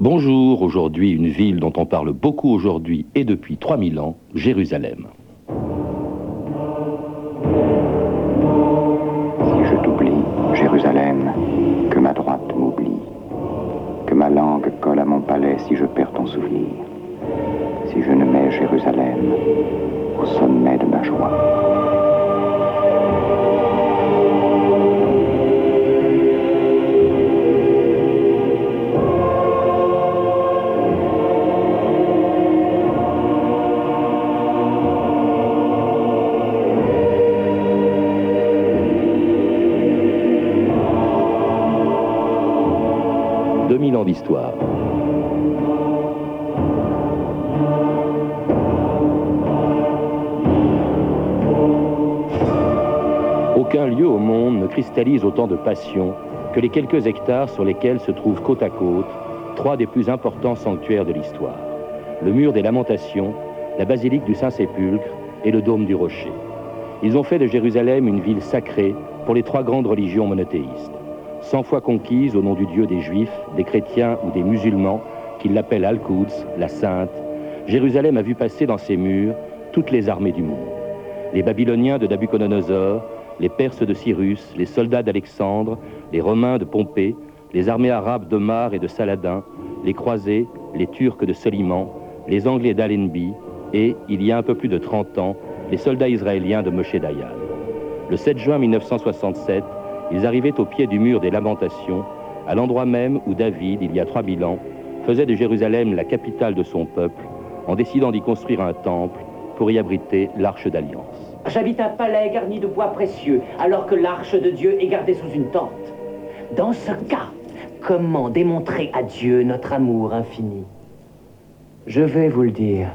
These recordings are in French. Bonjour, aujourd'hui une ville dont on parle beaucoup aujourd'hui et depuis 3000 ans, Jérusalem. Si je t'oublie, Jérusalem, que ma droite m'oublie, que ma langue colle à mon palais si je perds ton souvenir, si je ne mets Jérusalem au sommet de ma joie. D'histoire. Aucun lieu au monde ne cristallise autant de passion que les quelques hectares sur lesquels se trouvent côte à côte trois des plus importants sanctuaires de l'histoire. Le mur des Lamentations, la basilique du Saint-Sépulcre et le dôme du Rocher. Ils ont fait de Jérusalem une ville sacrée pour les trois grandes religions monothéistes. 100 fois conquise au nom du Dieu des Juifs, des chrétiens ou des musulmans, qui l'appellent Al-Quds, la Sainte, Jérusalem a vu passer dans ses murs toutes les armées du monde. Les Babyloniens de Nabuchodonosor, les Perses de Cyrus, les soldats d'Alexandre, les Romains de Pompée, les armées arabes d'Omar et de Saladin, les croisés, les Turcs de Soliman, les Anglais d'Allenby et, il y a un peu plus de 30 ans, les soldats israéliens de Moshe Dayan. Le 7 juin 1967, ils arrivaient au pied du mur des Lamentations, à l'endroit même où David, il y a 3000 ans, faisait de Jérusalem la capitale de son peuple, en décidant d'y construire un temple pour y abriter l'Arche d'Alliance. J'habite un palais garni de bois précieux, alors que l'Arche de Dieu est gardée sous une tente. Dans ce cas, comment démontrer à Dieu notre amour infini? Je vais vous le dire.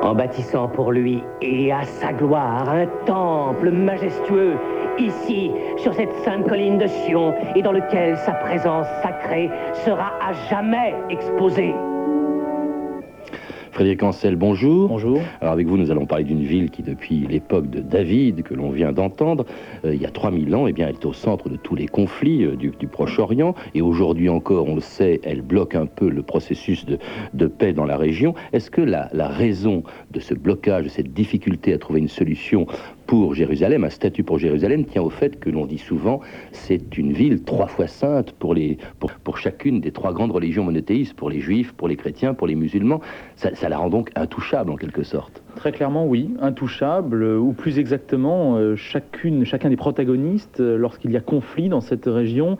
En bâtissant pour lui et à sa gloire un temple majestueux, ici, sur cette sainte colline de Sion, et dans lequel sa présence sacrée sera à jamais exposée. Frédéric Ancel, bonjour. Bonjour. Alors avec vous, nous allons parler d'une ville qui, depuis l'époque de David, que l'on vient d'entendre, il y a 3000 ans, eh bien, elle est au centre de tous les conflits du Proche-Orient. Et aujourd'hui encore, on le sait, elle bloque un peu le processus de paix dans la région. Est-ce que la raison de ce blocage, de cette difficulté à trouver une solution pour Jérusalem, un statut pour Jérusalem, tient au fait que l'on dit souvent, c'est une ville 3 fois sainte pour chacune des 3 grandes religions monothéistes, pour les juifs, pour les chrétiens, pour les musulmans. Ça la rend donc intouchable en quelque sorte. Très clairement oui, intouchable, ou plus exactement, chacun des protagonistes, lorsqu'il y a conflit dans cette région,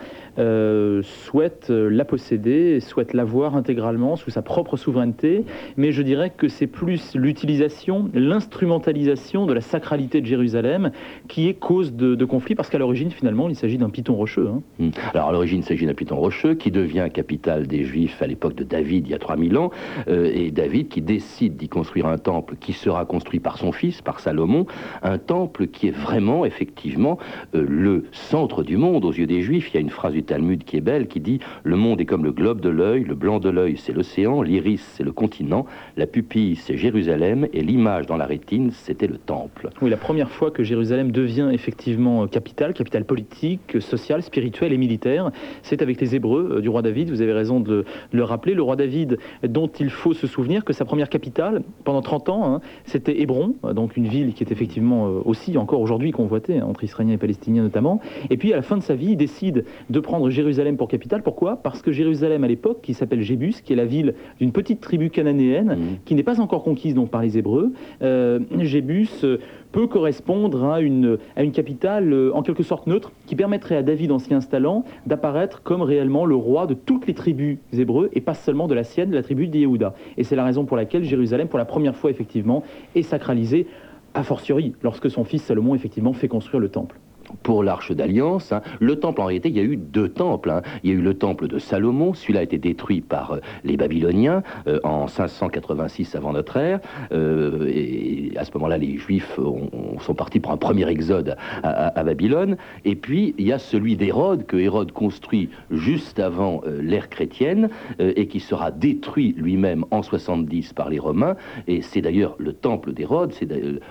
souhaite la posséder, souhaite l'avoir intégralement sous sa propre souveraineté, mais je dirais que c'est plus l'utilisation, l'instrumentalisation de la sacralité de Jérusalem qui est cause de conflit, parce qu'à l'origine finalement il s'agit d'un piton rocheux. Hein. Alors à l'origine il s'agit d'un piton rocheux qui devient capitale des Juifs à l'époque de David il y a 3000 ans, et David qui décide d'y construire un temple qui se sera construit par son fils, par Salomon, un temple qui est vraiment, effectivement, le centre du monde aux yeux des Juifs. Il y a une phrase du Talmud qui est belle, qui dit « Le monde est comme le globe de l'œil, le blanc de l'œil c'est l'océan, l'iris c'est le continent, la pupille c'est Jérusalem et l'image dans la rétine c'était le temple. » Oui, la première fois que Jérusalem devient effectivement capitale politique, sociale, spirituelle et militaire, c'est avec les Hébreux du roi David, vous avez raison de le rappeler, le roi David dont il faut se souvenir que sa première capitale, pendant 30 ans, c'était Hébron, donc une ville qui est effectivement aussi encore aujourd'hui convoitée, entre Israéliens et Palestiniens notamment. Et puis à la fin de sa vie, il décide de prendre Jérusalem pour capitale. Pourquoi ? Parce que Jérusalem à l'époque, qui s'appelle Jébus, qui est la ville d'une petite tribu cananéenne, qui n'est pas encore conquise donc par les Hébreux, Jébus peut correspondre à une capitale en quelque sorte neutre, qui permettrait à David en s'y installant d'apparaître comme réellement le roi de toutes les tribus hébreux, et pas seulement de la sienne, la tribu des Yehuda. Et c'est la raison pour laquelle Jérusalem, pour la première fois effectivement, est sacralisée, a fortiori, lorsque son fils Salomon effectivement fait construire le temple. pour l'Arche d'Alliance, hein, le temple, en réalité, il y a eu deux temples. Hein. Il y a eu le temple de Salomon, celui-là a été détruit par les Babyloniens en 586 avant notre ère. Et à ce moment-là, les Juifs sont partis pour un premier exode à Babylone. Et puis, il y a celui d'Hérode, que Hérode construit juste avant l'ère chrétienne et qui sera détruit lui-même en 70 par les Romains. Et c'est d'ailleurs le temple d'Hérode, c'est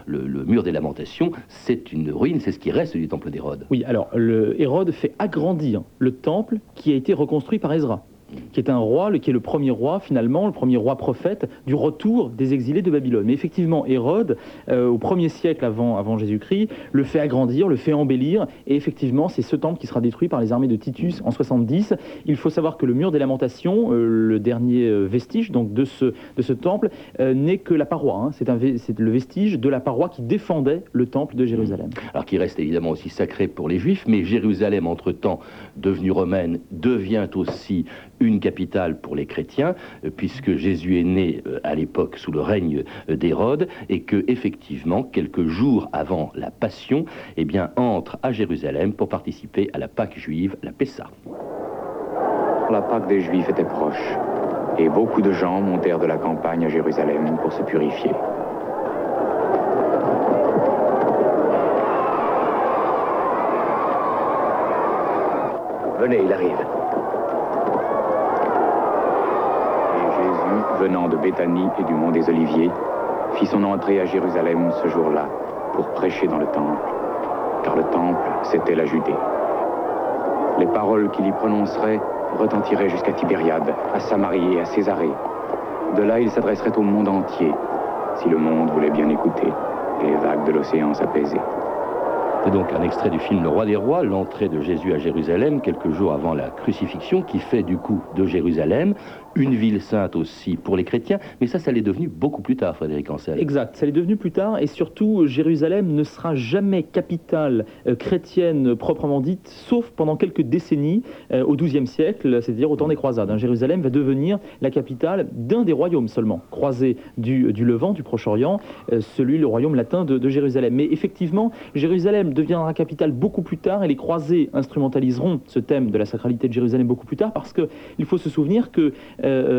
le mur des Lamentations, c'est une ruine, c'est ce qui reste du temple d'Hérode. Oui, alors Hérode fait agrandir le temple qui a été reconstruit par Ezra, qui est un roi, qui est le premier roi finalement, le premier roi prophète du retour des exilés de Babylone. Mais effectivement, Hérode, au 1er siècle avant Jésus-Christ, le fait agrandir, le fait embellir, et effectivement, c'est ce temple qui sera détruit par les armées de Titus en 70. Il faut savoir que le mur des Lamentations, le dernier vestige donc de ce temple, n'est que la paroi. Hein. C'est le vestige de la paroi qui défendait le temple de Jérusalem. Alors qui reste évidemment aussi sacré pour les Juifs, mais Jérusalem, entre-temps, devenue romaine, devient aussi une capitale pour les chrétiens, puisque Jésus est né à l'époque sous le règne d'Hérode, et que effectivement, quelques jours avant la Passion, eh bien, entre à Jérusalem pour participer à la Pâque juive, la Pessa. La Pâque des Juifs était proche, et beaucoup de gens montèrent de la campagne à Jérusalem pour se purifier. Venez, il arrive. Venant de Béthanie et du Mont des Oliviers, fit son entrée à Jérusalem ce jour-là pour prêcher dans le temple, car le temple, c'était la Judée. Les paroles qu'il y prononcerait retentiraient jusqu'à Tibériade, à Samarie et à Césarée. De là, il s'adresserait au monde entier, si le monde voulait bien écouter, et les vagues de l'océan s'apaisaient. C'est donc un extrait du film Le Roi des Rois, l'entrée de Jésus à Jérusalem, quelques jours avant la crucifixion, qui fait du coup de Jérusalem une ville sainte aussi pour les chrétiens, mais ça l'est devenu beaucoup plus tard, Frédéric Ancel. Exact, ça l'est devenu plus tard, et surtout, Jérusalem ne sera jamais capitale chrétienne proprement dite, sauf pendant quelques décennies, au XIIe siècle, c'est-à-dire au temps des croisades. Hein. Jérusalem va devenir la capitale d'un des royaumes seulement, croisé du Levant, du Proche-Orient, celui, le royaume latin de Jérusalem. Mais effectivement, Jérusalem deviendra capitale beaucoup plus tard, et les croisés instrumentaliseront ce thème de la sacralité de Jérusalem beaucoup plus tard, parce qu'il faut se souvenir que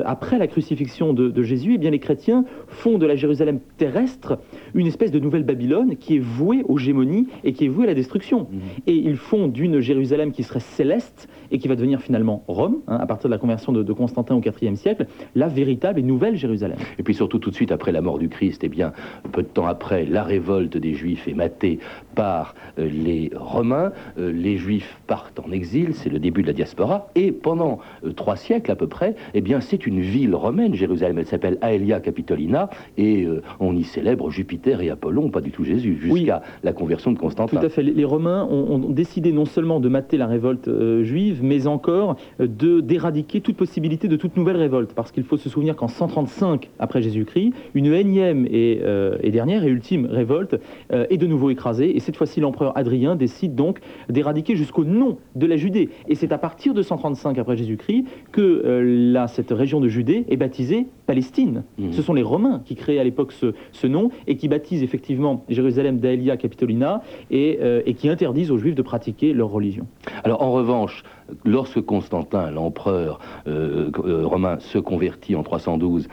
après la crucifixion de Jésus, eh bien, les chrétiens font de la Jérusalem terrestre une espèce de nouvelle Babylone qui est vouée aux gémonies et qui est vouée à la destruction. Et ils font d'une Jérusalem qui serait céleste et qui va devenir finalement Rome, hein, à partir de la conversion de Constantin au IVe siècle, la véritable et nouvelle Jérusalem. Et puis surtout, tout de suite après la mort du Christ, eh bien, peu de temps après, la révolte des Juifs est matée par les Romains. Les Juifs partent en exil, c'est le début de la diaspora, et pendant 3 siècles à peu près, eh bien, c'est une ville romaine, Jérusalem. Elle s'appelle Aelia Capitolina, et on y célèbre Jupiter et Apollon, pas du tout Jésus, jusqu'à la conversion de Constantin. Tout à fait. Les Romains ont décidé non seulement de mater la révolte juive, mais encore d'éradiquer toute possibilité de toute nouvelle révolte, parce qu'il faut se souvenir qu'en 135 après Jésus-Christ, une énième et dernière et ultime révolte est de nouveau écrasée, et cette fois-ci l'empereur Adrien décide donc d'éradiquer jusqu'au nom de la Judée. Et c'est à partir de 135 après Jésus-Christ que cette région de Judée est baptisée Palestine. Ce sont les Romains qui créent à l'époque ce nom et qui baptisent effectivement Jérusalem d'Aelia Capitolina et qui interdisent aux Juifs de pratiquer leur religion. Alors en revanche, lorsque Constantin, l'empereur romain, se convertit en 312,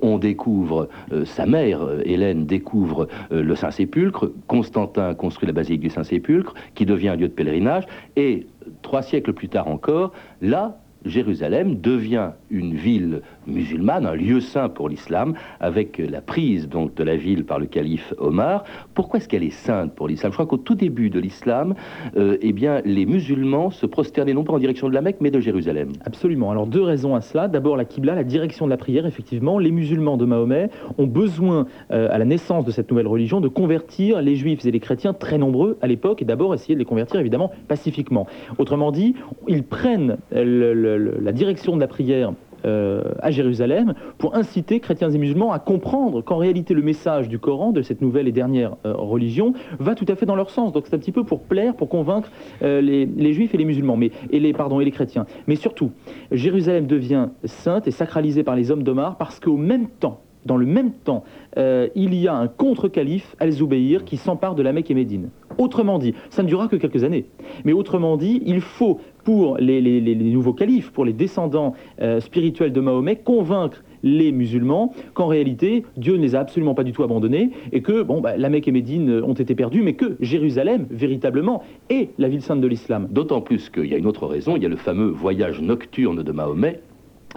on découvre, sa mère, Hélène, découvre le Saint-Sépulcre. Constantin construit la basilique du Saint-Sépulcre, qui devient un lieu de pèlerinage. Et 3 siècles plus tard encore, là, Jérusalem devient une ville musulmane, un lieu saint pour l'islam, avec la prise donc de la ville par le calife Omar. Pourquoi est-ce qu'elle est sainte pour l'islam ? Je crois qu'au tout début de l'islam, eh bien, les musulmans se prosternaient non pas en direction de la Mecque, mais de Jérusalem. Absolument. Alors 2 raisons à cela. D'abord la Qibla, la direction de la prière. Effectivement, les musulmans de Mahomet ont besoin, à la naissance de cette nouvelle religion, de convertir les juifs et les chrétiens très nombreux à l'époque, et d'abord essayer de les convertir évidemment pacifiquement. Autrement dit, ils prennent la direction de la prière à Jérusalem pour inciter chrétiens et musulmans à comprendre qu'en réalité le message du Coran, de cette nouvelle et dernière religion, va tout à fait dans leur sens. Donc c'est un petit peu pour plaire, pour convaincre les juifs et les musulmans, et les chrétiens. Mais surtout, Jérusalem devient sainte et sacralisée par les hommes d'Omar parce qu'au même temps, dans le même temps, il y a un contre-calife, Al-Zubayr, qui s'empare de la Mecque et Médine. Autrement dit, ça ne durera que quelques années, mais autrement dit, il faut pour les nouveaux califes, pour les descendants spirituels de Mahomet, convaincre les musulmans qu'en réalité, Dieu ne les a absolument pas du tout abandonnés et que la Mecque et Médine ont été perdus, mais que Jérusalem, véritablement, est la ville sainte de l'islam. D'autant plus qu'il y a une autre raison, il y a le fameux voyage nocturne de Mahomet,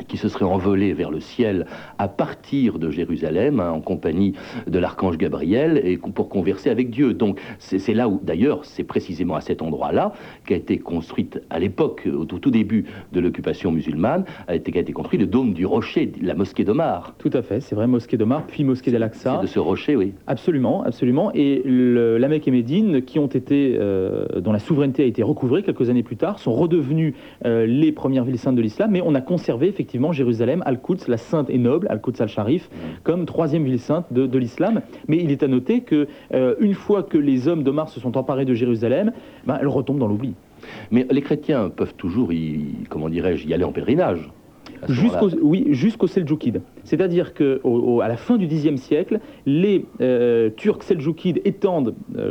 qui se serait envolé vers le ciel à partir de Jérusalem, en compagnie de l'archange Gabriel, et pour converser avec Dieu. Donc c'est là où, d'ailleurs, c'est précisément à cet endroit-là qu'a été construite à l'époque, au tout début de l'occupation musulmane, qu'a été construit le dôme du rocher, la mosquée d'Omar. Tout à fait, c'est vrai, mosquée d'Omar, puis mosquée d'Al-Aqsa. C'est de ce rocher, oui. Absolument, absolument. Et la Mecque et Médine, qui ont été, dont la souveraineté a été recouvrée quelques années plus tard, sont redevenues les premières villes saintes de l'islam, mais on a conservé effectivement Jérusalem, Al-Quds, la sainte et noble, Al-Quds al-Sharif, comme troisième ville sainte de l'islam. Mais il est à noter que une fois que les hommes d'Omar se sont emparés de Jérusalem, elle retombe dans l'oubli. Mais les chrétiens peuvent toujours y aller en pèlerinage. Jusqu'aux Seldjoukides. C'est-à-dire qu'à la fin du Xe siècle, les Turcs Seldjoukides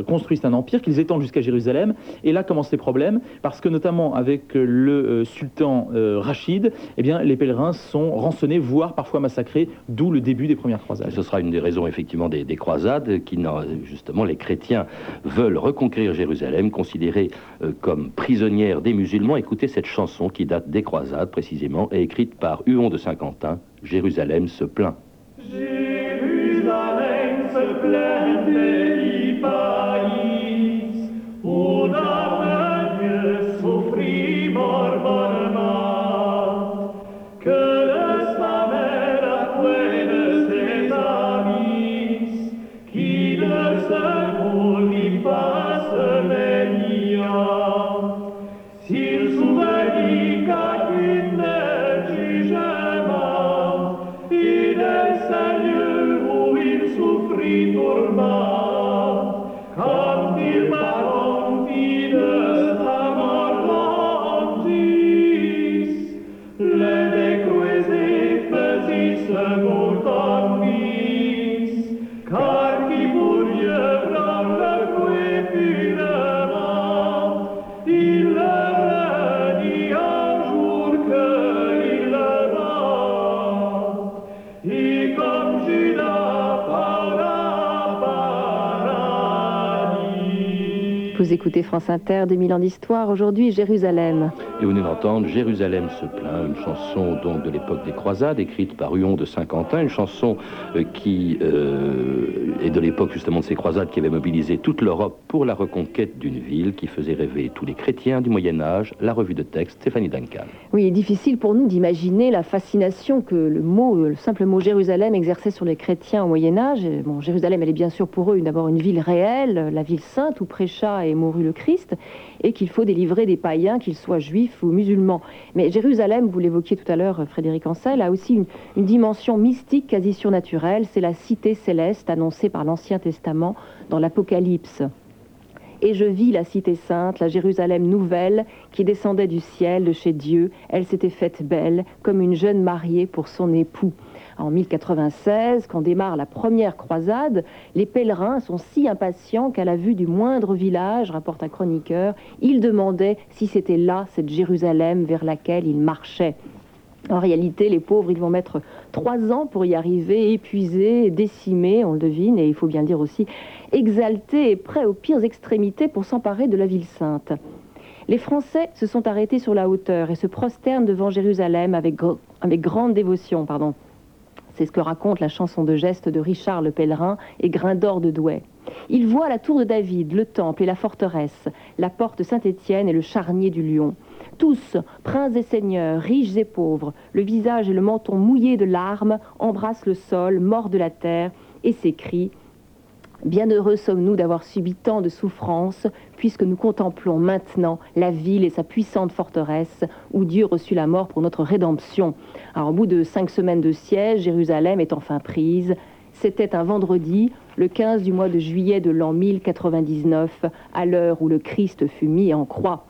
construisent un empire qu'ils étendent jusqu'à Jérusalem. Et là commencent les problèmes, parce que notamment avec le sultan Rachid, les pèlerins sont rançonnés, voire parfois massacrés, d'où le début des premières croisades. Ce sera une des raisons effectivement des croisades, justement les chrétiens veulent reconquérir Jérusalem, considérée comme prisonnière des musulmans. Écoutez cette chanson qui date des croisades précisément, et écrite par Huon de Saint-Quentin, Jérusalem se plaint. Jérusalem se plaint des pays, où d'un Dieu souffrit mortellement, que les mamères puennent des amis, qui ne se voulent pas se venir, s'ils souveraient qu'à une Vous écoutez France Inter, 2000 ans d'histoire, aujourd'hui Jérusalem. Et vous venez d'entendre Jérusalem se plaint, une chanson donc de l'époque des croisades, écrite par Huon de Saint-Quentin, une chanson qui est de l'époque justement de ces croisades qui avaient mobilisé toute l'Europe pour la reconquête d'une ville qui faisait rêver tous les chrétiens du Moyen-Âge. La revue de texte, Stéphanie Duncan. Oui, difficile pour nous d'imaginer la fascination que le simple mot Jérusalem exerçait sur les chrétiens au Moyen-Âge. Jérusalem, elle est bien sûr pour eux d'abord une ville réelle, la ville sainte où prêcha et mourut le Christ, et qu'il faut délivrer des païens, qu'ils soient juifs ou musulmans. Mais Jérusalem, vous l'évoquiez tout à l'heure, Frédéric Ancel, a aussi une dimension mystique, quasi surnaturelle. C'est la cité céleste annoncée par l'Ancien Testament dans l'Apocalypse. Et je vis la cité sainte, la Jérusalem nouvelle, qui descendait du ciel, de chez Dieu. Elle s'était faite belle, comme une jeune mariée pour son époux. En 1096, quand démarre la première croisade, les pèlerins sont si impatients qu'à la vue du moindre village, rapporte un chroniqueur, ils demandaient si c'était là, cette Jérusalem vers laquelle ils marchaient. En réalité, les pauvres, ils vont mettre 3 ans pour y arriver, épuisés, décimés, on le devine, et il faut bien dire aussi, exaltés et prêts aux pires extrémités pour s'emparer de la ville sainte. Les Français se sont arrêtés sur la hauteur et se prosternent devant Jérusalem avec grande dévotion, C'est ce que raconte la chanson de geste de Richard le Pèlerin et Grindor de Douai. Ils voient la tour de David, le temple et la forteresse, la porte Saint-Étienne et le charnier du lion. Tous, princes et seigneurs, riches et pauvres, le visage et le menton mouillés de larmes, embrassent le sol, morts de la terre, et s'écrient « Bienheureux sommes-nous d'avoir subi tant de souffrances, puisque nous contemplons maintenant la ville et sa puissante forteresse, où Dieu reçut la mort pour notre rédemption. » Alors, au bout de 5 semaines de siège, Jérusalem est enfin prise. C'était un vendredi, le 15 du mois de juillet de l'an 1099, à l'heure où le Christ fut mis en croix.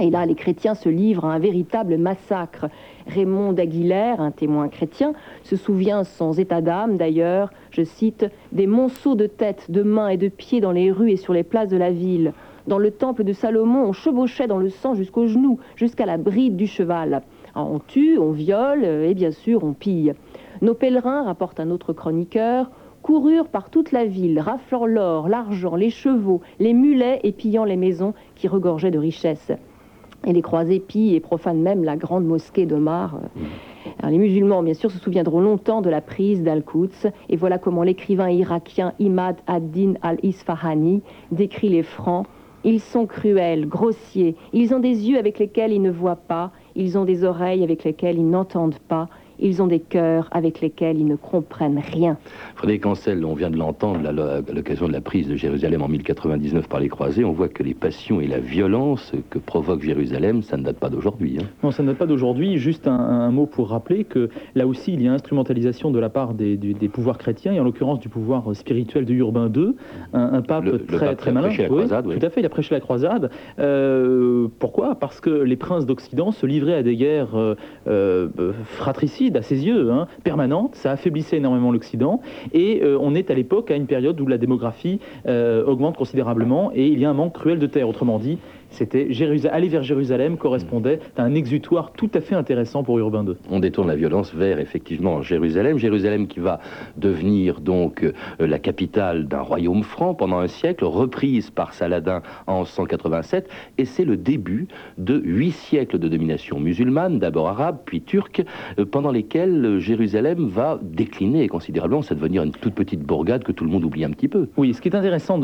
Et là, les chrétiens se livrent à un véritable massacre. Raymond d'Aguilère, un témoin chrétien, se souvient sans état d'âme d'ailleurs, je cite, « des monceaux de têtes, de mains et de pieds dans les rues et sur les places de la ville. Dans le temple de Salomon, on chevauchait dans le sang jusqu'aux genoux, jusqu'à la bride du cheval. Alors, on tue, on viole et bien sûr on pille. Nos pèlerins, rapporte un autre chroniqueur, coururent par toute la ville, raflant l'or, l'argent, les chevaux, les mulets et pillant les maisons qui regorgeaient de richesses. » Et les croisés pillent et profanent même la grande mosquée d'Omar. Alors, les musulmans, bien sûr, se souviendront longtemps de la prise d'Al-Quds. Et voilà comment l'écrivain irakien Imad ad-Din al-Isfahani décrit les Francs. Ils sont cruels, grossiers. Ils ont des yeux avec lesquels ils ne voient pas. Ils ont des oreilles avec lesquelles ils n'entendent pas. Ils ont des cœurs avec lesquels ils ne comprennent rien. Frédéric Ancel, on vient de l'entendre à l'occasion de la prise de Jérusalem en 1099 par les croisés. On voit que les passions et la violence que provoque Jérusalem, ça ne date pas d'aujourd'hui. Hein. Non, ça ne date pas d'aujourd'hui. Juste un mot pour rappeler que là aussi, il y a instrumentalisation de la part des pouvoirs chrétiens, et en l'occurrence du pouvoir spirituel de Urbain II, un pape très malin. Il a prêché la croisade. Oui. Tout à fait, il a prêché la croisade. Pourquoi ? Parce que les princes d'Occident se livraient à des guerres fratricides, à ses yeux, hein, permanente, ça affaiblissait énormément l'Occident, et on est à l'époque à une période où la démographie augmente considérablement, et il y a un manque cruel de terre. Autrement dit, c'était aller vers Jérusalem correspondait à un exutoire tout à fait intéressant pour Urbain II. On détourne la violence vers, effectivement, Jérusalem. Jérusalem qui va devenir donc la capitale d'un royaume franc pendant un siècle, reprise par Saladin en 1187, et c'est le début de 8 siècles de domination musulmane, d'abord arabe, puis turque, pendant lesquels Jérusalem va décliner considérablement, ça va devenir une toute petite bourgade que tout le monde oublie un petit peu. Oui, ce qui est intéressant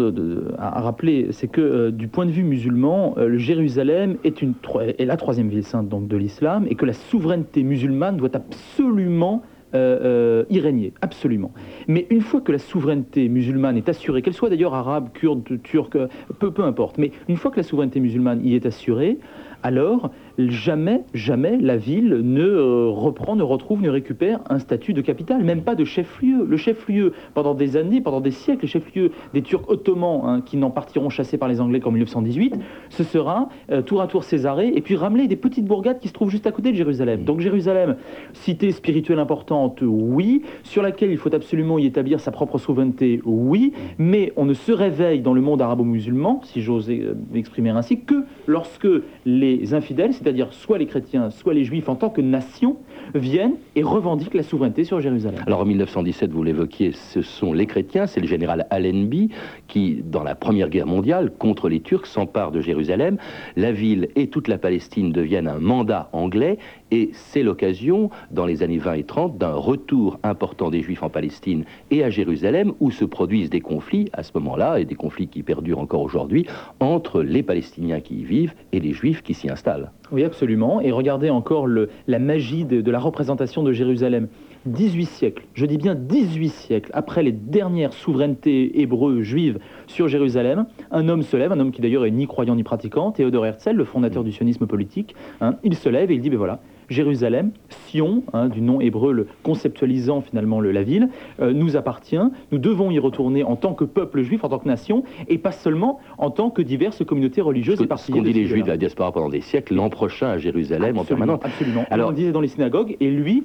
à rappeler, c'est que du point de vue musulman, Jérusalem est la troisième ville sainte donc, de l'islam, et que la souveraineté musulmane doit absolument y régner, absolument. Mais une fois que la souveraineté musulmane est assurée, qu'elle soit d'ailleurs arabe, kurde, turque, peu importe, mais une fois que la souveraineté musulmane y est assurée, alors jamais la ville ne retrouve, ne récupère un statut de capitale, même pas de chef-lieu. Le chef-lieu, pendant des années, pendant des siècles, le chef-lieu des Turcs ottomans, hein, qui n'en partiront chassés par les Anglais qu'en 1918, ce sera tour à tour Césarée, et puis Ramleh, des petites bourgades qui se trouvent juste à côté de Jérusalem. Donc Jérusalem, cité spirituelle importante, oui, sur laquelle il faut absolument y établir sa propre souveraineté, oui, mais on ne se réveille dans le monde arabo-musulman, si j'ose m'exprimer ainsi, que lorsque les infidèles, c'est-à-dire soit les chrétiens, soit les juifs en tant que nation, viennent et revendiquent la souveraineté sur Jérusalem. Alors en 1917, vous l'évoquiez, ce sont les chrétiens, c'est le général Allenby qui, dans la Première Guerre mondiale, contre les Turcs, s'empare de Jérusalem. La ville et toute la Palestine deviennent un mandat anglais, et c'est l'occasion, dans les années 20 et 30, d'un retour important des juifs en Palestine et à Jérusalem, où se produisent des conflits à ce moment-là, et des conflits qui perdurent encore aujourd'hui, entre les Palestiniens qui y vivent et les juifs qui s'y installent. Oui, absolument. Et regardez encore la magie de la représentation de Jérusalem. 18 siècles, je dis bien 18 siècles, après les dernières souverainetés hébreues, juives, sur Jérusalem, un homme se lève, un homme qui d'ailleurs est ni croyant ni pratiquant, Théodore Herzl, le fondateur du sionisme politique, hein, il se lève et il dit, ben voilà, Jérusalem, Sion, hein, du nom hébreu conceptualisant finalement la ville, nous appartient, nous devons y retourner en tant que peuple juif, en tant que nation, et pas seulement en tant que diverses communautés religieuses et particulières. Ce qu'on dit les juifs de la diaspora pendant des siècles, l'an prochain à Jérusalem, absolument, en permanence. Absolument, alors on le disait dans les synagogues, et lui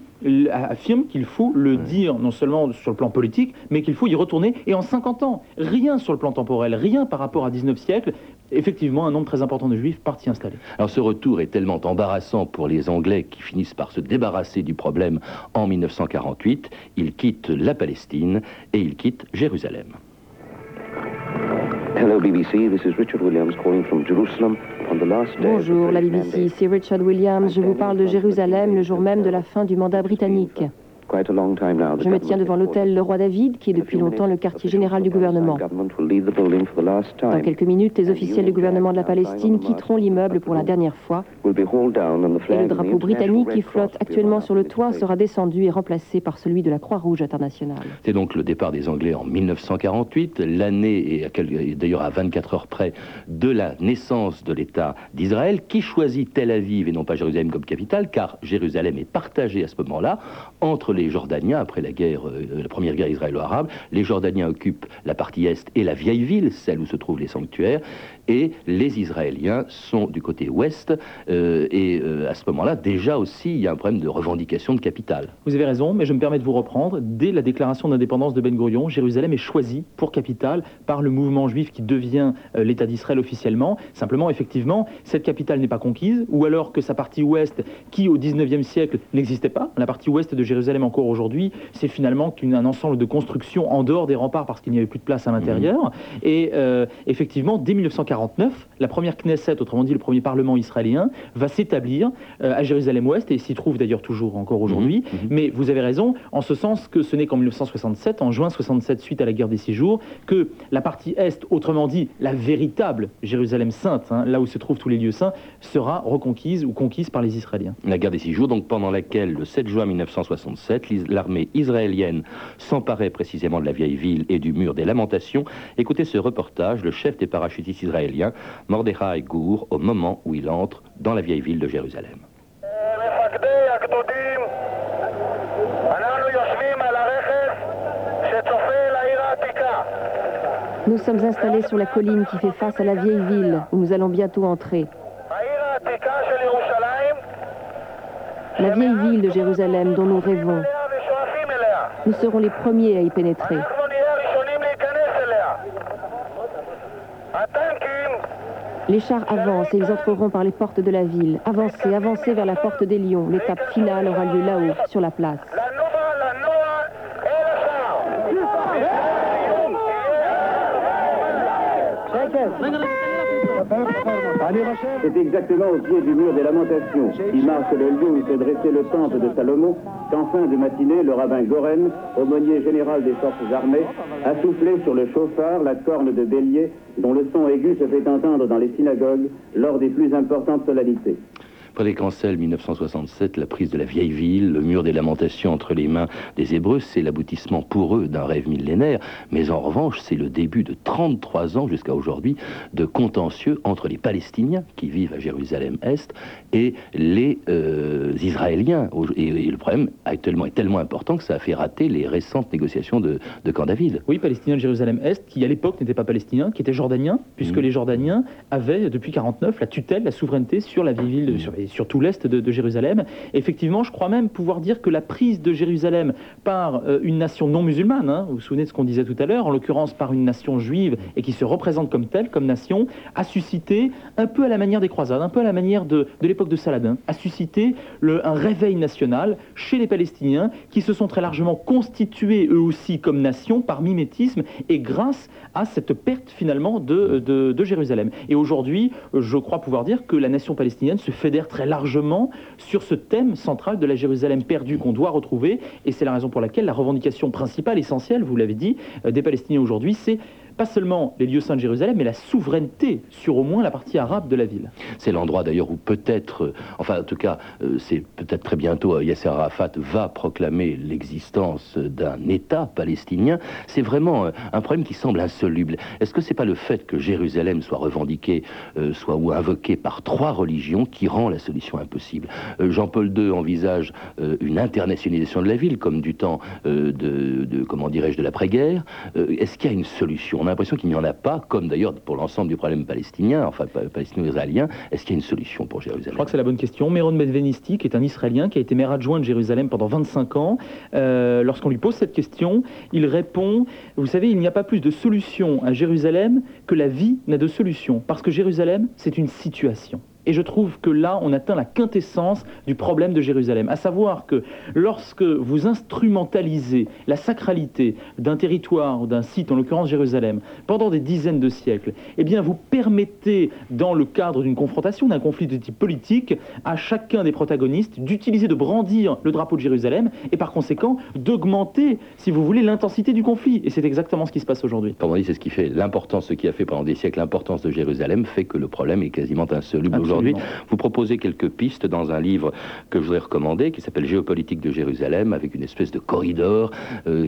affirme qu'il faut le dire, non seulement sur le plan politique, mais qu'il faut y retourner, et en 50 ans, rien sur le plan temporel, rien par rapport à 19 siècles, effectivement un nombre très important de juifs partent s'y installer. Alors ce retour est tellement embarrassant pour les Anglais qui finissent par se débarrasser du problème en 1948. Ils quittent la Palestine et ils quittent Jérusalem. Bonjour la BBC, c'est Richard Williams, je vous parle de Jérusalem le jour même de la fin du mandat britannique. Je me tiens devant l'hôtel Le Roi David, qui est depuis longtemps le quartier général du gouvernement. Dans quelques minutes, les officiels du gouvernement de la Palestine quitteront l'immeuble pour la dernière fois. Et le drapeau britannique qui flotte actuellement sur le toit sera descendu et remplacé par celui de la Croix-Rouge internationale. C'est donc le départ des Anglais en 1948, l'année, et d'ailleurs à 24 heures près, de la naissance de l'État d'Israël, qui choisit Tel Aviv et non pas Jérusalem comme capitale, car Jérusalem est partagée à ce moment-là entre les les Jordaniens, après la première guerre israélo-arabe, les Jordaniens occupent la partie est et la vieille ville, celle où se trouvent les sanctuaires, et les Israéliens sont du côté ouest, à ce moment-là, déjà aussi, il y a un problème de revendication de capitale. Vous avez raison, mais je me permets de vous reprendre. Dès la déclaration d'indépendance de Ben-Gurion, Jérusalem est choisie pour capitale par le mouvement juif qui devient l'État d'Israël officiellement. Simplement, effectivement, cette capitale n'est pas conquise, ou alors que sa partie ouest, qui au 19e siècle n'existait pas, la partie ouest de Jérusalem encore aujourd'hui, c'est finalement un ensemble de constructions en dehors des remparts parce qu'il n'y avait plus de place à l'intérieur. Et effectivement, dès 1949, la première Knesset, autrement dit le premier parlement israélien, va s'établir à Jérusalem-Ouest et s'y trouve d'ailleurs toujours encore aujourd'hui. Mais vous avez raison, en ce sens que ce n'est qu'en 1967, en juin 67, suite à la guerre des 6 jours, que la partie est, autrement dit la véritable Jérusalem sainte, hein, là où se trouvent tous les lieux saints, sera reconquise ou conquise par les Israéliens. La guerre des 6 jours, donc pendant laquelle, le 7 juin 1967, l'armée israélienne s'emparait précisément de la vieille ville et du mur des Lamentations. Écoutez ce reportage, le chef des parachutistes israéliens, Mordechai Gour, au moment où il entre dans la vieille ville de Jérusalem. Nous sommes installés sur la colline qui fait face à la vieille ville, où nous allons bientôt entrer. La vieille ville de Jérusalem dont nous rêvons. Nous serons les premiers à y pénétrer. Les chars avancent et ils entreront par les portes de la ville. Avancez, avancez vers la porte des lions. L'étape finale aura lieu là-haut, sur la place. C'est exactement au pied du mur des Lamentations, qui marque le lieu où s'est dressé le temple de Salomon, qu'en fin de matinée, le rabbin Goren, aumônier général des forces armées, a soufflé sur le chauffard, la corne de bélier, dont le son aigu se fait entendre dans les synagogues lors des plus importantes solennités. Frédéric Ansel, 1967, la prise de la vieille ville, le mur des Lamentations entre les mains des Hébreux, c'est l'aboutissement pour eux d'un rêve millénaire, mais en revanche, c'est le début de 33 ans jusqu'à aujourd'hui de contentieux entre les Palestiniens qui vivent à Jérusalem-Est et les Israéliens. Et le problème actuellement est tellement important que ça a fait rater les récentes négociations de Camp David. Oui, Palestiniens de Jérusalem-Est, qui à l'époque n'étaient pas Palestiniens, qui étaient Jordaniens, puisque les Jordaniens avaient, depuis 1949, la tutelle, la souveraineté sur la vieille ville de Jérusalem. Et sur tout l'est de Jérusalem. Effectivement, je crois même pouvoir dire que la prise de Jérusalem par une nation non musulmane, hein, vous vous souvenez de ce qu'on disait tout à l'heure, en l'occurrence par une nation juive et qui se représente comme telle, comme nation, a suscité, un peu à la manière des croisades, un peu à la manière de l'époque de Saladin, a suscité un réveil national chez les Palestiniens qui se sont très largement constitués eux aussi comme nation par mimétisme et grâce à cette perte finalement de Jérusalem. Et aujourd'hui, je crois pouvoir dire que la nation palestinienne se fédère très largement sur ce thème central de la Jérusalem perdue qu'on doit retrouver, et c'est la raison pour laquelle la revendication principale, essentielle, vous l'avez dit, des Palestiniens aujourd'hui, c'est pas seulement les lieux saints de Jérusalem, mais la souveraineté sur au moins la partie arabe de la ville. C'est l'endroit d'ailleurs où peut-être, c'est peut-être très bientôt Yasser Arafat va proclamer l'existence d'un État palestinien. C'est vraiment un problème qui semble insoluble. Est-ce que c'est pas le fait que Jérusalem soit revendiquée, soit ou invoquée par trois religions qui rend la solution impossible? Jean-Paul II envisage une internationalisation de la ville, comme du temps de l'après-guerre. Est-ce qu'il y a une solution? On a l'impression qu'il n'y en a pas, comme d'ailleurs pour l'ensemble du problème palestinien, enfin palestino-israélien. Est-ce qu'il y a une solution pour Jérusalem? Je crois que c'est la bonne question. Meron Medvenisti, qui est un Israélien, qui a été maire adjoint de Jérusalem pendant 25 ans, lorsqu'on lui pose cette question, il répond, vous savez, il n'y a pas plus de solution à Jérusalem que la vie n'a de solution, parce que Jérusalem, c'est une situation. Et je trouve que là, on atteint la quintessence du problème de Jérusalem, à savoir que lorsque vous instrumentalisez la sacralité d'un territoire ou d'un site, en l'occurrence Jérusalem, pendant des dizaines de siècles, eh bien vous permettez, dans le cadre d'une confrontation, d'un conflit de type politique, à chacun des protagonistes d'utiliser, de brandir le drapeau de Jérusalem et par conséquent d'augmenter, si vous voulez, l'intensité du conflit. Et c'est exactement ce qui se passe aujourd'hui. Autrement dit, c'est ce qui fait l'importance, ce qui a fait pendant des siècles l'importance de Jérusalem, fait que le problème est quasiment insoluble aujourd'hui. aujourd'hui. Vous proposez quelques pistes dans un livre que je voudrais recommander, qui s'appelle Géopolitique de Jérusalem, avec une espèce de corridor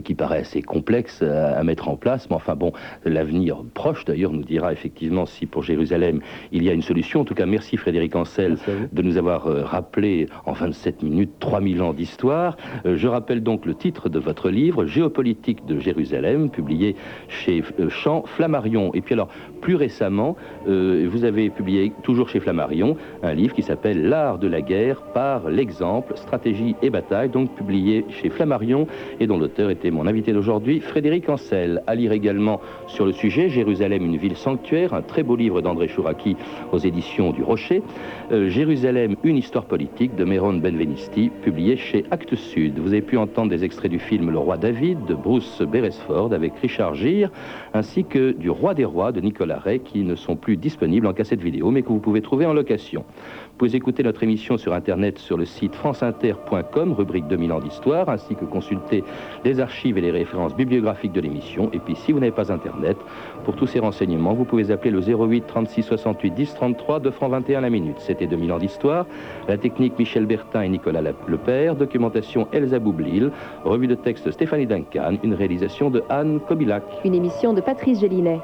qui paraît assez complexe à mettre en place. Mais enfin bon, l'avenir proche d'ailleurs nous dira effectivement si pour Jérusalem il y a une solution. En tout cas, merci Frédéric Ancel de nous avoir rappelé en 27 minutes 3000 ans d'histoire. Je rappelle donc le titre de votre livre, Géopolitique de Jérusalem, publié chez Champ Flammarion. Et puis alors, plus récemment, vous avez publié, toujours chez Flammarion, un livre qui s'appelle L'art de la guerre par l'exemple, stratégie et bataille, donc publié chez Flammarion et dont l'auteur était mon invité d'aujourd'hui, Frédéric Ancel. À lire également sur le sujet, Jérusalem, une ville sanctuaire, un très beau livre d'André Chouraki aux éditions du Rocher. Jérusalem, une histoire politique de Meron Benvenisti, publié chez Actes Sud. Vous avez pu entendre des extraits du film Le Roi David de Bruce Beresford avec Richard Gere, ainsi que du Roi des Rois de Nicolas Rey, qui ne sont plus disponibles en cassette vidéo, mais que vous pouvez trouver en location. Vous pouvez écouter notre émission sur Internet sur le site franceinter.com, rubrique 2000 ans d'histoire, ainsi que consulter les archives et les références bibliographiques de l'émission. Et puis, si vous n'avez pas Internet, pour tous ces renseignements, vous pouvez appeler le 08 36 68 10 33, 2 francs 21 la minute. C'était 2000 ans d'histoire. La technique, Michel Bertin et Nicolas Lepère. Documentation, Elsa Boublil. Revue de texte, Stéphanie Duncan. Une réalisation de Anne Kobilac. Une émission de Patrice Gélinet.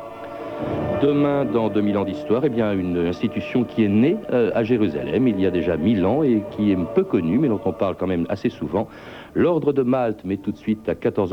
Demain, dans 2000 ans d'histoire, eh bien, une institution qui est née à Jérusalem il y a déjà 1000 ans et qui est peu connue, mais dont on parle quand même assez souvent. L'Ordre de Malte, mais tout de suite à 14h.